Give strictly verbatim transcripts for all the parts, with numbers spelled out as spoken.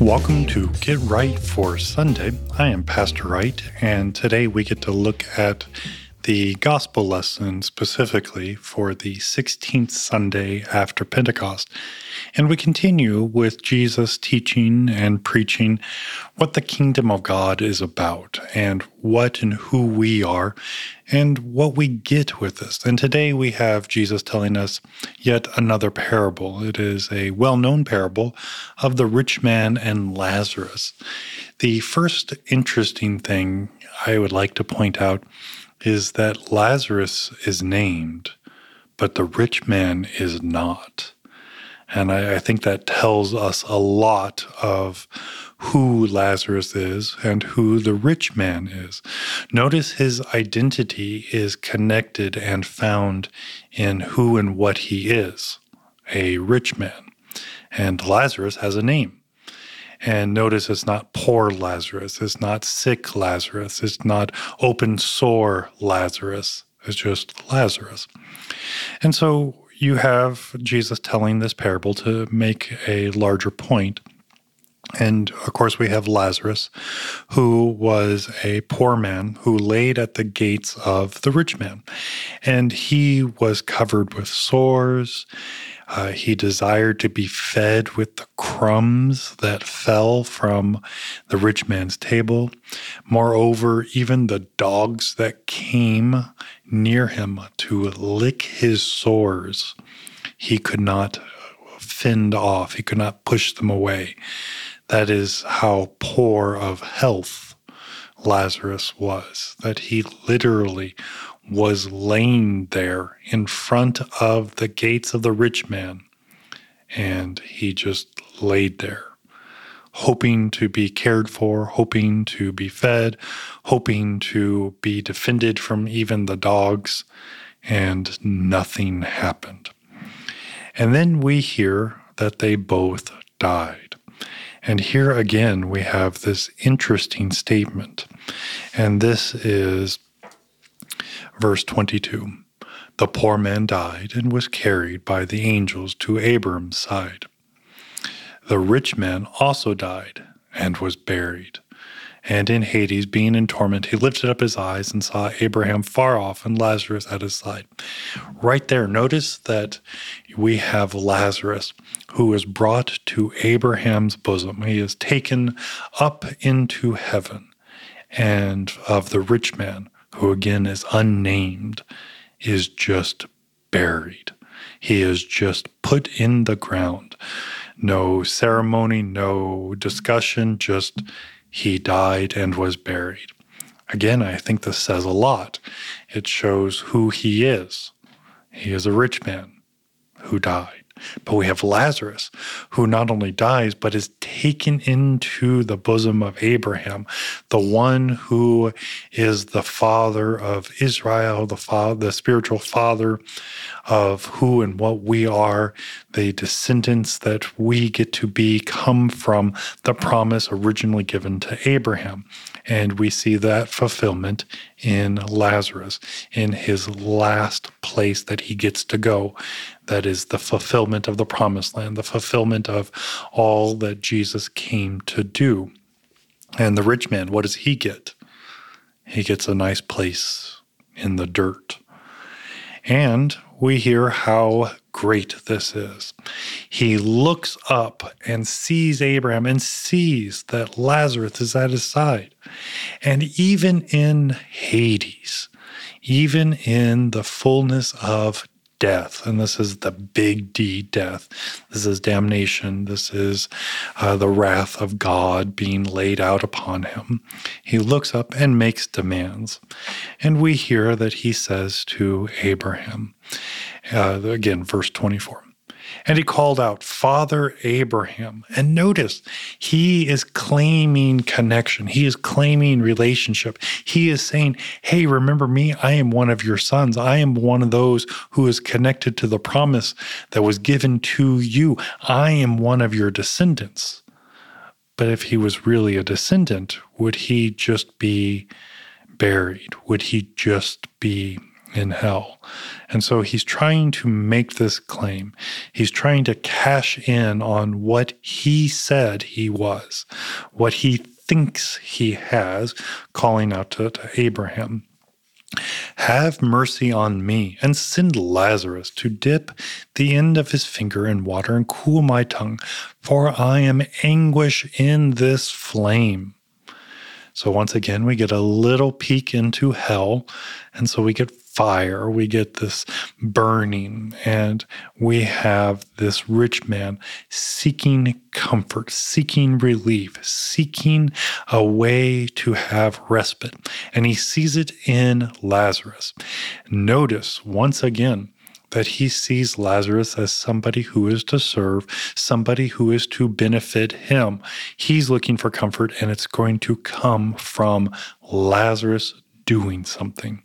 Welcome to Get Right for Sunday. I am Pastor Wright, and today we get to look at the gospel lesson specifically for the sixteenth Sunday after Pentecost. And we continue with Jesus teaching and preaching what the kingdom of God is about and what and who we are and what we get with this. And today we have Jesus telling us yet another parable. It is a well-known parable of the rich man and Lazarus. The first interesting thing I would like to point out is that Lazarus is named, but the rich man is not. And I, I think that tells us a lot of who Lazarus is and who the rich man is. Notice his identity is connected and found in who and what he is, a rich man. And Lazarus has a name. And notice it's not poor Lazarus, it's not sick Lazarus, it's not open sore Lazarus, it's just Lazarus. And so you have Jesus telling this parable to make a larger point. And of course we have Lazarus, who was a poor man who laid at the gates of the rich man. And he was covered with sores. Uh, he desired to be fed with the crumbs that fell from the rich man's table. Moreover, even the dogs that came near him to lick his sores, he could not fend off. He could not push them away. That is how poor of health Lazarus was, that he literally was laying there in front of the gates of the rich man, and he just laid there, hoping to be cared for, hoping to be fed, hoping to be defended from even the dogs, and nothing happened. And then we hear that they both died. And here again, we have this interesting statement, and this is verse twenty-two, the poor man died and was carried by the angels to Abraham's side. The rich man also died and was buried. And in Hades, being in torment, he lifted up his eyes and saw Abraham far off and Lazarus at his side. Right there, notice that we have Lazarus, who is brought to Abraham's bosom. He is taken up into heaven, and of the rich man, who again is unnamed, is just buried. He is just put in the ground. No ceremony, no discussion, just he died and was buried. Again, I think this says a lot. It shows who he is. He is a rich man who died. But we have Lazarus, who not only dies, but is taken into the bosom of Abraham, the one who is the father of Israel, the father, the spiritual father of who and what we are, the descendants that we get to be come from the promise originally given to Abraham. And we see that fulfillment in Lazarus, in his last place that he gets to go. That is the fulfillment of the promised land, the fulfillment of all that Jesus came to do. And the rich man, what does he get? He gets a nice place in the dirt. And we hear how great this is. He looks up and sees Abraham and sees that Lazarus is at his side. And even in Hades, even in the fullness of death, and this is the big D death. This is damnation. This is uh, the wrath of God being laid out upon him. He looks up and makes demands. And we hear that he says to Abraham, uh, again, verse twenty-four, And he called out, Father Abraham. And notice, he is claiming connection. He is claiming relationship. He is saying, hey, remember me? I am one of your sons. I am one of those who is connected to the promise that was given to you. I am one of your descendants. But if he was really a descendant, would he just be buried? Would he just be in hell? And so he's trying to make this claim. He's trying to cash in on what he said he was, what he thinks he has, calling out to, to Abraham. Have mercy on me, and send Lazarus to dip the end of his finger in water and cool my tongue, for I am anguish in this flame. So once again, we get a little peek into hell, and so we get fire, we get this burning, and we have this rich man seeking comfort, seeking relief, seeking a way to have respite, and he sees it in Lazarus. Notice once again that he sees Lazarus as somebody who is to serve, somebody who is to benefit him. He's looking for comfort, and it's going to come from Lazarus doing something.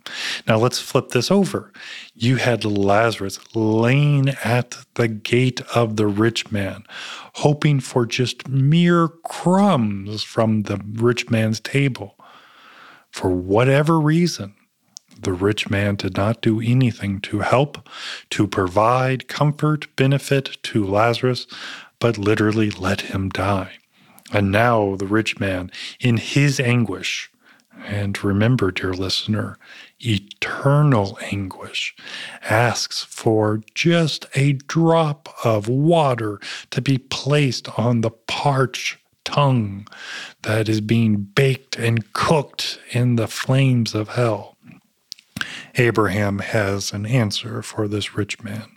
Now let's flip this over. You had Lazarus laying at the gate of the rich man, hoping for just mere crumbs from the rich man's table. For whatever reason, the rich man did not do anything to help, to provide comfort, benefit to Lazarus, but literally let him die. And now the rich man, in his anguish, and remember, dear listener, eternal anguish, asks for just a drop of water to be placed on the parched tongue that is being baked and cooked in the flames of hell. Abraham has an answer for this rich man,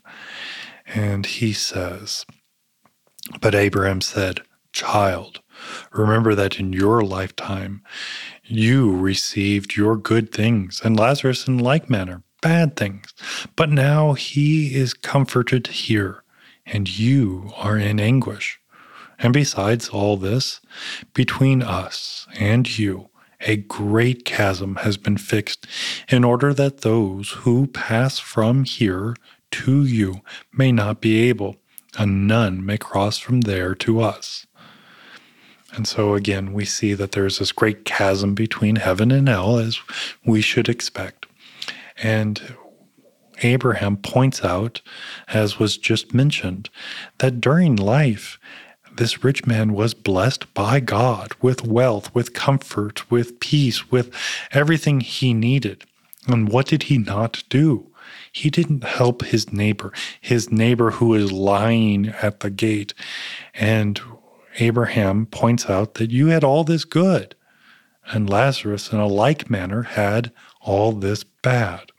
and he says, but Abraham said, child, remember that in your lifetime you received your good things, and Lazarus in like manner, bad things. But now he is comforted here, and you are in anguish. And besides all this, between us and you, a great chasm has been fixed, in order that those who pass from here to you may not be able, and none may cross from there to us. And so again, we see that there's this great chasm between heaven and hell, as we should expect. And Abraham points out, as was just mentioned, that during life, this rich man was blessed by God with wealth, with comfort, with peace, with everything he needed. And what did he not do? He didn't help his neighbor, his neighbor who is lying at the gate. And Abraham points out that you had all this good, and Lazarus in a like manner had all this bad.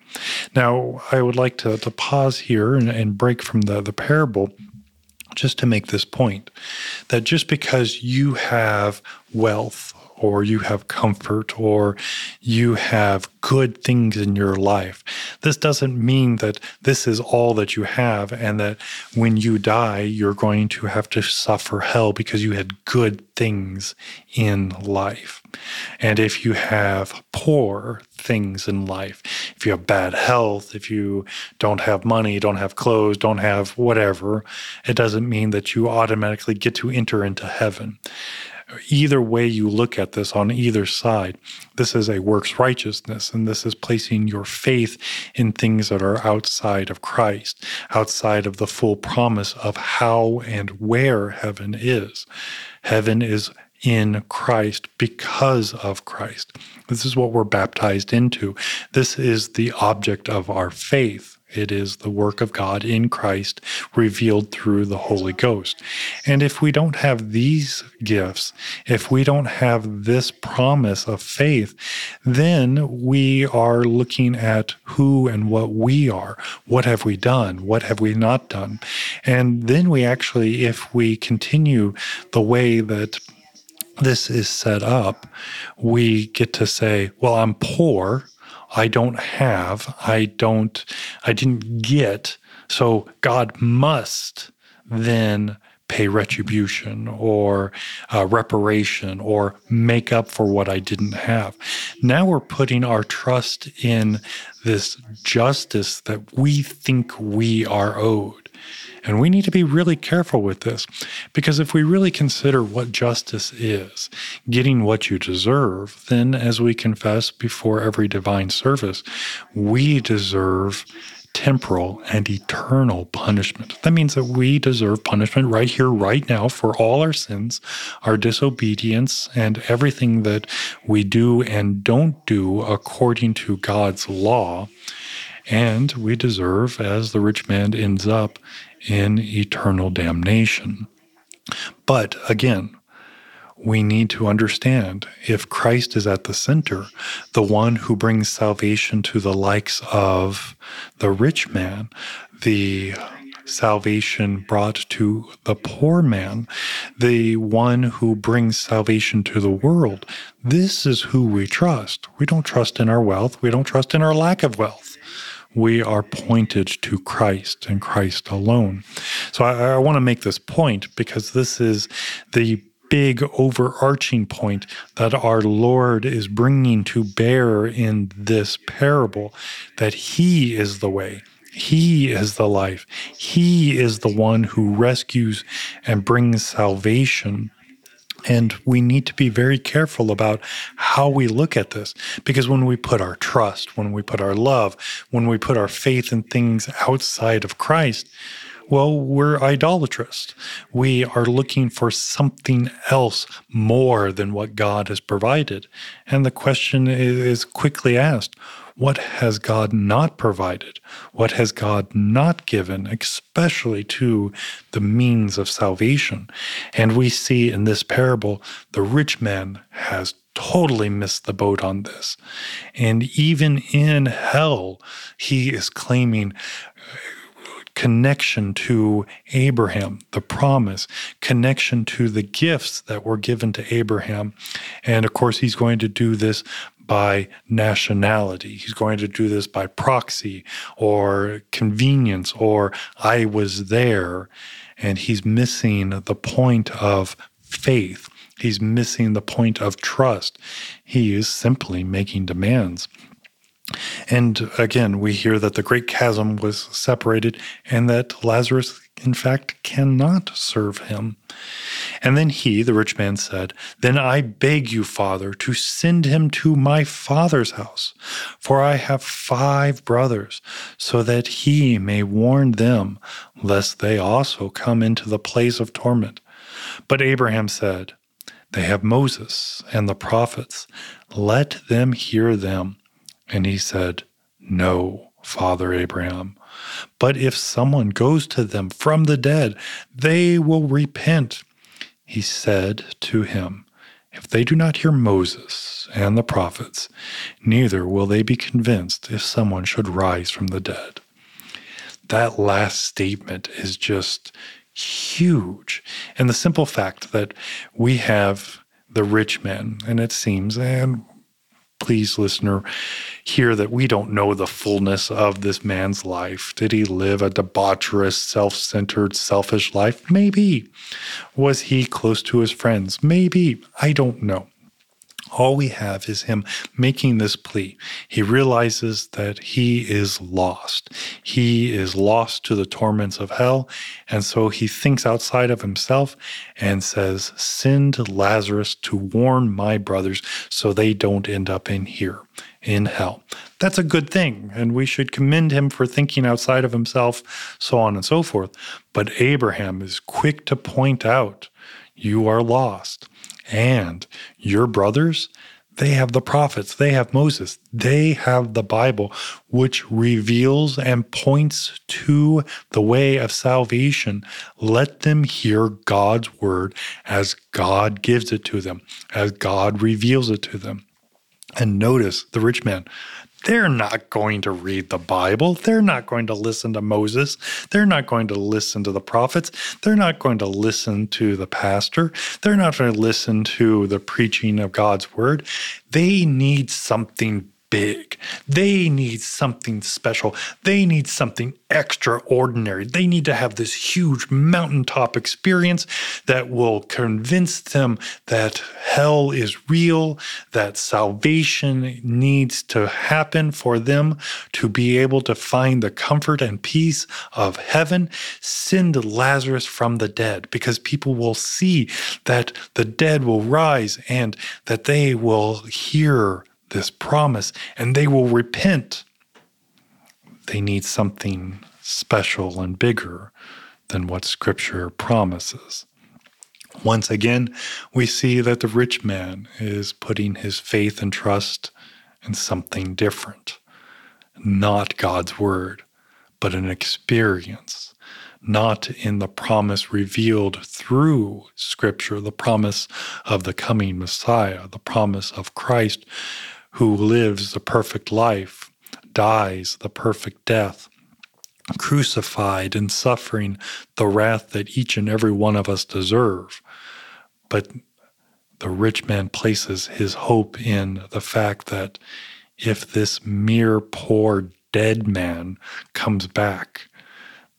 Now, I would like to, to pause here and, and break from the, the parable just to make this point, that just because you have wealth or you have comfort or you have good things in your life, this doesn't mean that this is all that you have and that when you die, you're going to have to suffer hell because you had good things in life. And if you have poor things in life, if you have bad health, if you don't have money, don't have clothes, don't have whatever, it doesn't mean that you automatically get to enter into heaven. Either way you look at this, on either side, this is a works righteousness, and this is placing your faith in things that are outside of Christ, outside of the full promise of how and where heaven is. Heaven is in Christ because of Christ. This is what we're baptized into. This is the object of our faith. It is the work of God in Christ revealed through the Holy Ghost. And if we don't have these gifts, if we don't have this promise of faith, then we are looking at who and what we are. What have we done? What have we not done? And then we actually, if we continue the way that this is set up, we get to say, well, I'm poor. I don't have, I don't, I didn't get, so God must then pay retribution or uh, reparation or make up for what I didn't have. Now we're putting our trust in this justice that we think we are owed. And we need to be really careful with this, because if we really consider what justice is, getting what you deserve, then as we confess before every divine service, we deserve temporal and eternal punishment. That means that we deserve punishment right here, right now, for all our sins, our disobedience, and everything that we do and don't do according to God's law. And we deserve, as the rich man ends up, in eternal damnation. But again, we need to understand, if Christ is at the center, the one who brings salvation to the likes of the rich man, the salvation brought to the poor man, the one who brings salvation to the world, this is who we trust. We don't trust in our wealth. We don't trust in our lack of wealth. We are pointed to Christ and Christ alone. So I, I want to make this point, because this is the big overarching point that our Lord is bringing to bear in this parable, that He is the way, He is the life, He is the one who rescues and brings salvation. And we need to be very careful about how we look at this, because when we put our trust, when we put our love, when we put our faith in things outside of Christ, well, we're idolatrous. We are looking for something else more than what God has provided. And the question is quickly asked, what has God not provided? What has God not given, especially to the means of salvation? And we see in this parable, the rich man has totally missed the boat on this. And even in hell, he is claiming connection to Abraham, the promise, connection to the gifts that were given to Abraham. And of course, he's going to do this by nationality. He's going to do this by proxy or convenience or I was there. And he's missing the point of faith. He's missing the point of trust. He is simply making demands. And again, we hear that the great chasm was separated and that Lazarus, in fact, cannot serve him. And then he, the rich man, said, "Then I beg you, Father, to send him to my father's house, for I have five brothers, so that he may warn them, lest they also come into the place of torment." But Abraham said, "They have Moses and the prophets. Let them hear them." And he said, "No, Father Abraham, but if someone goes to them from the dead, they will repent." He said to him, "If they do not hear Moses and the prophets, neither will they be convinced if someone should rise from the dead." That last statement is just huge. And the simple fact that we have the rich man, and it seems, and please, listener, hear that we don't know the fullness of this man's life. Did he live a debaucherous, self-centered, selfish life? Maybe. Was he close to his friends? Maybe. I don't know. All we have is him making this plea. He realizes that he is lost. He is lost to the torments of hell. And so he thinks outside of himself and says, "Send Lazarus to warn my brothers so they don't end up in here, in hell." That's a good thing, and we should commend him for thinking outside of himself, so on and so forth. But Abraham is quick to point out, you are lost. And your brothers, they have the prophets, they have Moses, they have the Bible, which reveals and points to the way of salvation. Let them hear God's word as God gives it to them, as God reveals it to them. And notice the rich man, they're not going to read the Bible. They're not going to listen to Moses. They're not going to listen to the prophets. They're not going to listen to the pastor. They're not going to listen to the preaching of God's word. They need something big. They need something special. They need something extraordinary. They need to have this huge mountaintop experience that will convince them that hell is real, that salvation needs to happen for them to be able to find the comfort and peace of heaven. Send Lazarus from the dead, because people will see that the dead will rise and that they will hear this promise and they will repent. They need something special and bigger than what Scripture promises. Once again, we see that the rich man is putting his faith and trust in something different, not God's word, but an experience, not in the promise revealed through Scripture, the promise of the coming Messiah, the promise of Christ who lives the perfect life, dies the perfect death, crucified and suffering the wrath that each and every one of us deserve. But the rich man places his hope in the fact that if this mere poor dead man comes back,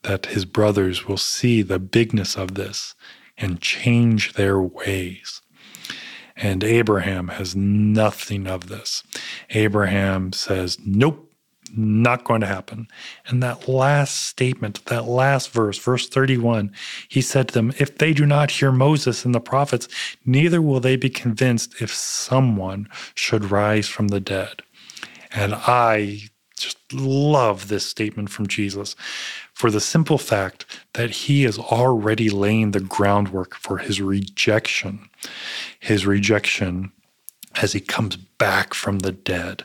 that his brothers will see the bigness of this and change their ways. And Abraham has nothing of this. Abraham says, nope, not going to happen. And that last statement, that last verse, verse thirty-one, he said to them, if they do not hear Moses and the prophets, neither will they be convinced if someone should rise from the dead. And I just love this statement from Jesus, for the simple fact that he is already laying the groundwork for his rejection, his rejection as he comes back from the dead,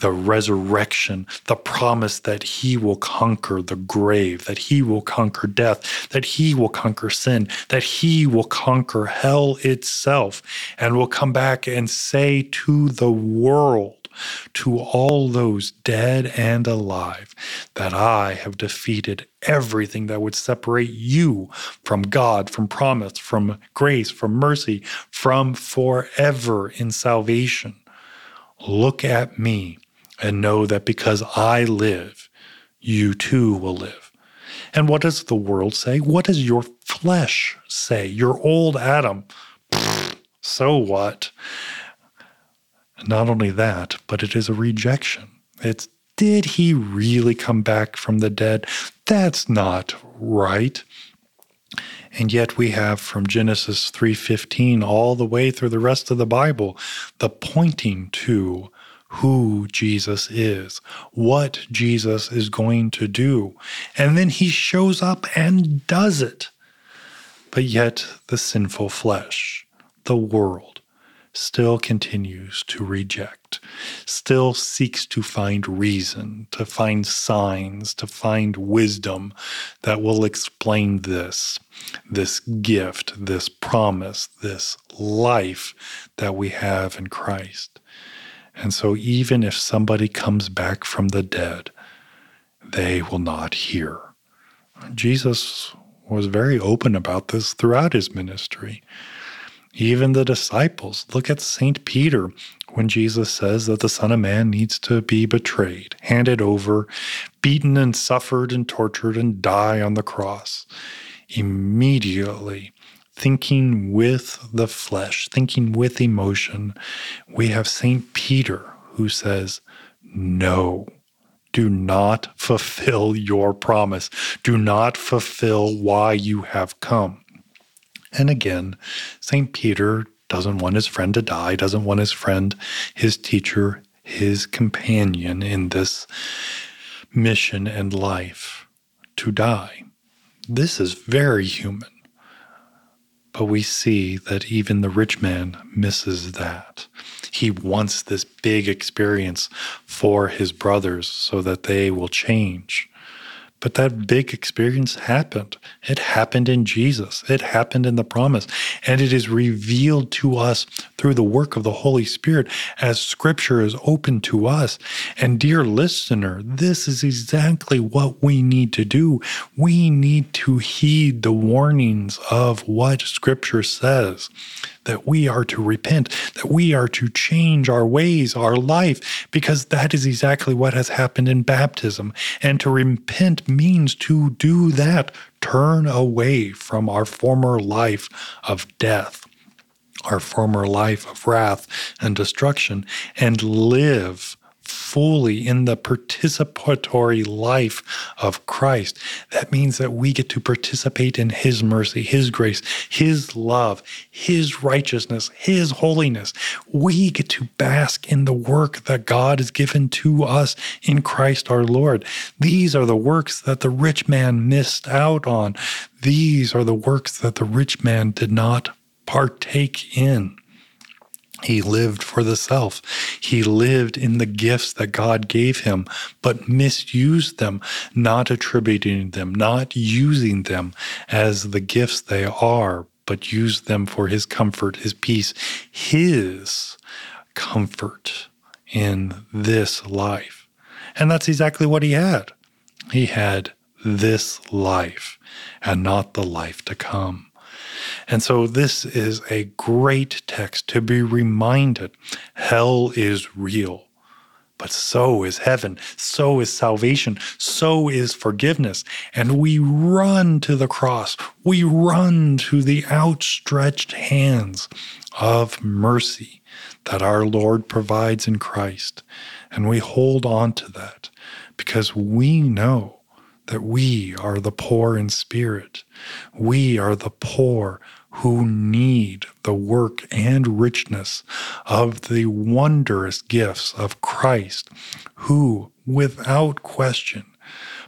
the resurrection, the promise that he will conquer the grave, that he will conquer death, that he will conquer sin, that he will conquer hell itself, and will come back and say to the world, to all those dead and alive, that I have defeated everything that would separate you from God, from promise, from grace, from mercy, from forever in salvation. Look at me and know that because I live, you too will live. And what does the world say? What does your flesh say? Your old Adam, so what? Not only that, but it is a rejection. It's, did he really come back from the dead? That's not right. And yet we have from Genesis three fifteen all the way through the rest of the Bible, the pointing to who Jesus is, what Jesus is going to do. And then he shows up and does it. But yet the sinful flesh, the world, still continues to reject, still seeks to find reason, to find signs, to find wisdom that will explain this, this gift, this promise, this life that we have in Christ. And so even if somebody comes back from the dead, they will not hear. Jesus was very open about this throughout his ministry. Even the disciples, look at Saint Peter when Jesus says that the Son of Man needs to be betrayed, handed over, beaten and suffered and tortured and die on the cross. Immediately, thinking with the flesh, thinking with emotion, we have Saint Peter who says, no. Do not fulfill your promise. Do not fulfill why you have come. And again, Saint Peter doesn't want his friend to die, doesn't want his friend, his teacher, his companion in this mission and life to die. This is very human. But we see that even the rich man misses that. He wants this big experience for his brothers so that they will change. But that big experience happened. It happened in Jesus. It happened in the promise. And it is revealed to us through the work of the Holy Spirit as Scripture is open to us. And dear listener, this is exactly what we need to do. We need to heed the warnings of what Scripture says. that we are to repent, that we are to change our ways, our life, because that is exactly what has happened in baptism. And to repent means to do that, turn away from our former life of death, our former life of wrath and destruction, and live fully in the participatory life of Christ. That means that we get to participate in His mercy, His grace, His love, His righteousness, His holiness. We get to bask in the work that God has given to us in Christ our Lord. These are the works that the rich man missed out on. These are the works that the rich man did not partake in. He lived for the self. He lived in the gifts that God gave him, but misused them, not attributing them, not using them as the gifts they are, but used them for his comfort, his peace, his comfort in this life. And that's exactly what he had. He had this life and not the life to come. And so this is a great text to be reminded. Hell is real, but so is heaven, so is salvation, so is forgiveness. And we run to the cross. We run to the outstretched hands of mercy that our Lord provides in Christ. And we hold on to that because we know that we are the poor in spirit. We are the poor who need the work and richness of the wondrous gifts of Christ, who, without question,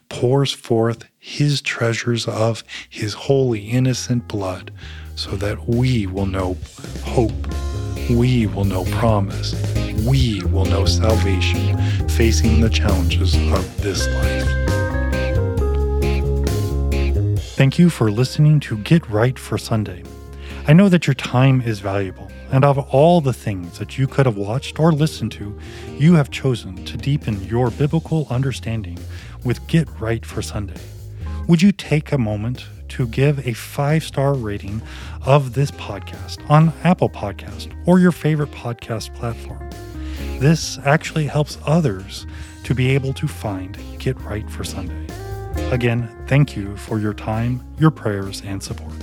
pours forth his treasures of his holy, innocent blood so that we will know hope, we will know promise, we will know salvation, facing the challenges of this life. Thank you for listening to Get Right for Sunday. I know that your time is valuable, and of all the things that you could have watched or listened to, you have chosen to deepen your biblical understanding with Get Right for Sunday. Would you take a moment to give a five-star rating of this podcast on Apple Podcasts or your favorite podcast platform? This actually helps others to be able to find Get Right for Sunday. Again, thank you for your time, your prayers, and support.